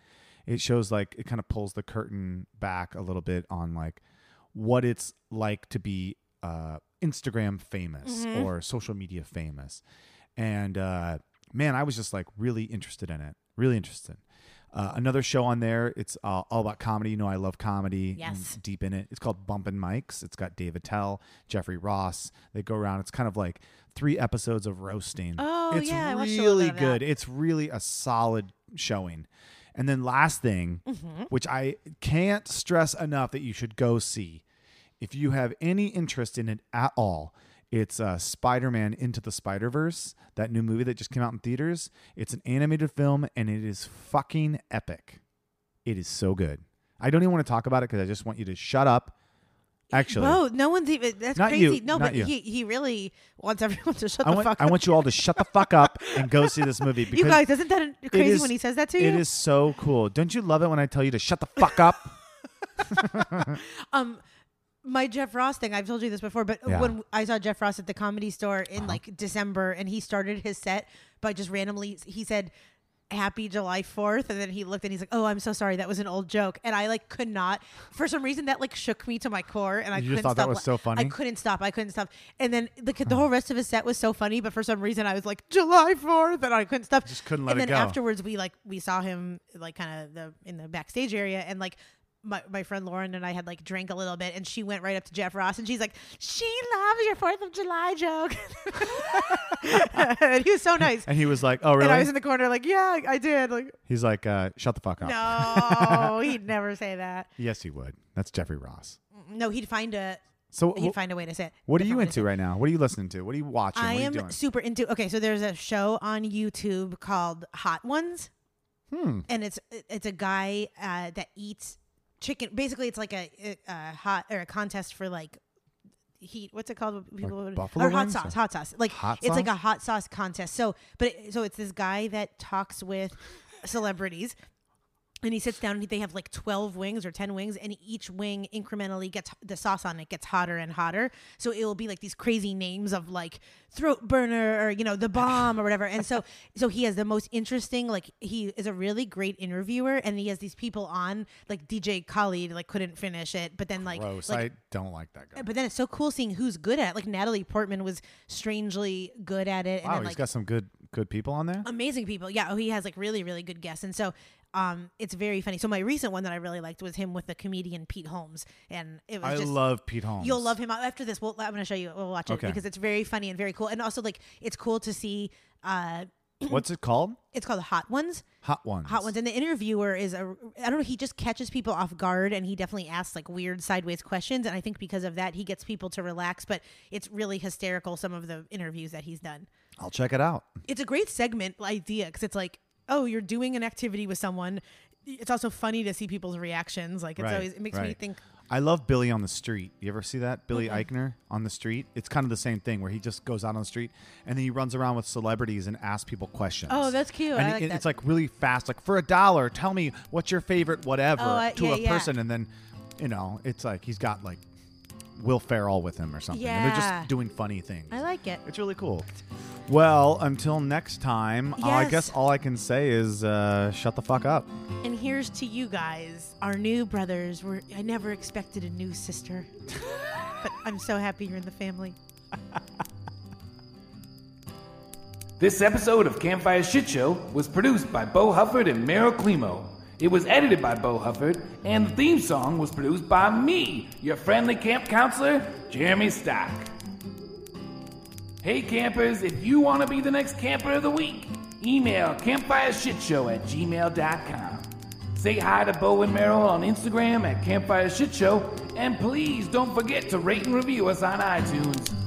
It shows, like, it kind of pulls the curtain back a little bit on, like, what it's like to be Instagram famous or social media famous. And man, I was just like really interested in it. Really interested. Another show on there, it's all about comedy. You know, I love comedy. Yes. I'm deep in it. It's called Bumpin' Mics. It's got Dave Attell, Jeffrey Ross. They go around. It's kind of like 3 episodes of roasting. Oh, it's yeah. It's really good. It's really a solid showing. And then last thing, mm-hmm. which I can't stress enough that you should go see, if you have any interest in it at all, it's Spider-Man Into the Spider-Verse, that new movie that just came out in theaters. It's an animated film, and it is fucking epic. It is so good. I don't even want to talk about it because I just want you to shut up. Actually. Whoa, no one's even... That's not crazy. You, no, but he really wants everyone to shut the fuck up. I want you all to shut the fuck up and go see this movie. Because you guys, isn't that crazy when he says that to you? It is so cool. Don't you love it when I tell you to shut the fuck up? My Jeff Ross thing, I've told you this before, but yeah. when I saw Jeff Ross at the Comedy Store in like December, and he started his set by just randomly, he said, happy July 4th. And then he looked and he's like, oh, I'm so sorry. That was an old joke. And I like could not, for some reason that like shook me to my core. And I you couldn't thought stop. That was so funny. I couldn't stop. And then the whole rest of his set was so funny. But for some reason I was like July 4th and I couldn't stop. Just couldn't let it go. And then afterwards we saw him like kind of in the backstage area and like, my friend Lauren and I had like drank a little bit and she went right up to Jeff Ross and she's like, she loves your 4th of July joke. And he was so nice. And he was like, oh really? And I was in the corner like, yeah, I did. Like, he's like, shut the fuck up. No, he'd never say that. Yes, he would. That's Jeffrey Ross. No, he'd find a way to say it. What are you into right now? What are you listening to? What are you watching? I am super into. Okay. So there's a show on YouTube called Hot Ones. And it's a guy that eats chicken. Basically, it's like a contest for like heat. What's it called? People like buffalo wings? Hot sauce. Like hot it's sauce? Like a hot sauce contest. So it's this guy that talks with celebrities, and he sits down and they have like 12 wings or 10 wings, and each wing incrementally gets the sauce on it gets hotter and hotter. So it will be like these crazy names of like throat burner or the bomb or whatever. And so he has the most interesting, like he is a really great interviewer, and he has these people on like DJ Khaled like couldn't finish it, but then like gross. I don't like that guy. But then it's so cool seeing who's good at it. Like Natalie Portman was strangely good at it. Wow, and then, he's got some good people on there. Amazing people. Yeah, he has like really really good guests, and so it's very funny. So my recent one that I really liked was him with the comedian Pete Holmes, and it was. I love Pete Holmes. You'll love him after this. I'm going to show you. We'll watch it because it's very funny and very cool. And also, like, it's cool to see. What's it called? It's called Hot Ones. And the interviewer is I don't know, he just catches people off guard, and he definitely asks like weird sideways questions. And I think because of that, he gets people to relax, but it's really hysterical. Some of the interviews that he's done. I'll check it out. It's a great segment idea because it's like, oh, you're doing an activity with someone. It's also funny to see people's reactions. Like, it's always, it makes me think. I love Billy on the Street. You ever see that? Billy Eichner on the Street. It's kind of the same thing where he just goes out on the street and then he runs around with celebrities and asks people questions. Oh, that's cute. And I like that. It's like really fast. Like, for $1, tell me what's your favorite whatever to a person. And then, it's like he's got like Will Ferrell with him or something. Yeah. And they're just doing funny things. I like it. It's really cool. Well, until next time, I guess all I can say is shut the fuck up. And here's to you guys, our new brothers. I never expected a new sister, but I'm so happy you're in the family. This episode of Campfire Shit Show was produced by Bo Hufford and Meryl Climo. It was edited by Bo Hufford, and the theme song was produced by me, your friendly camp counselor, Jeremy Stock. Hey campers, if you want to be the next camper of the week, email campfireshitshow@gmail.com. Say hi to Bo and Meryl on Instagram at campfireshitshow, and please don't forget to rate and review us on iTunes.